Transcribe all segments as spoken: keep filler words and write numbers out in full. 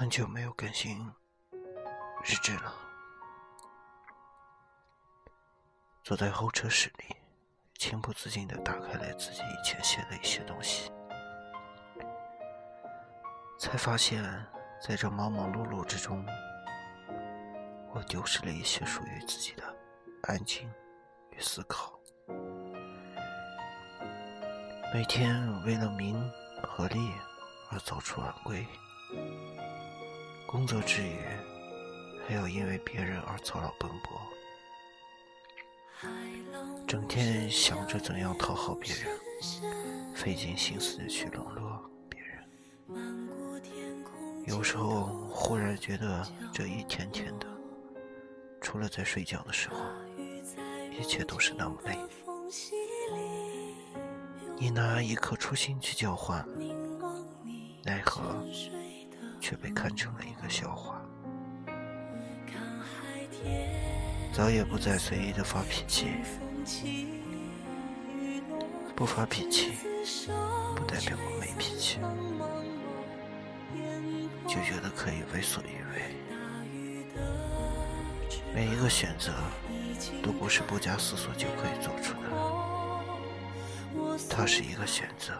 很久没有更新日志了。坐在候车室里，情不自禁地打开了自己以前写的一些东西，才发现在这忙忙碌碌之中，我丢失了一些属于自己的安静与思考。每天为了名和利而早出晚归，工作之余还要因为别人而操劳奔波，整天想着怎样讨好别人，费尽心思的去笼络别人。有时候忽然觉得这一天天的，除了在睡觉的时候，一切都是那么累。你拿一颗初心去交换，奈何却被看成了一个笑话。早也不再随意的发脾气，不发脾气不代表我没脾气，就觉得可以为所欲为。每一个选择都不是不加思索就可以做出的，它是一个选择，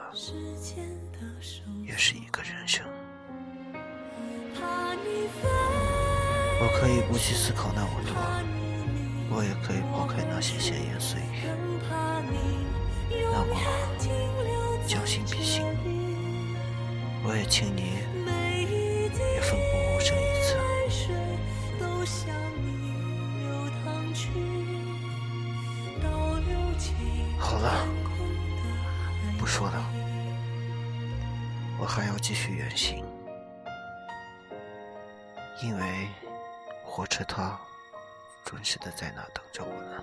也是一个人生。我可以不去思考那么多，我也可以抛开那些闲言碎语。那么将心比心，我也请你也奋不顾身一次。好了，不说了，我还要继续远行，因为火车它准时的在那等着我呢。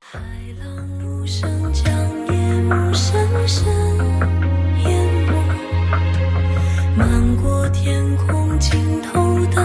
海浪无声将夜幕深深淹没，漫过天空尽头的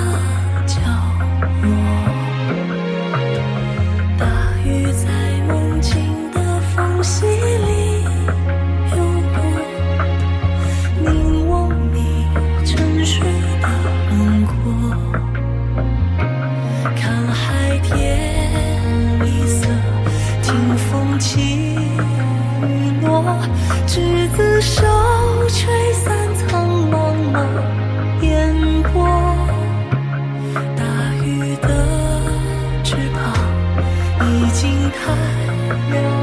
执子手，吹散苍茫茫烟波。大鱼的翅膀已经太辽。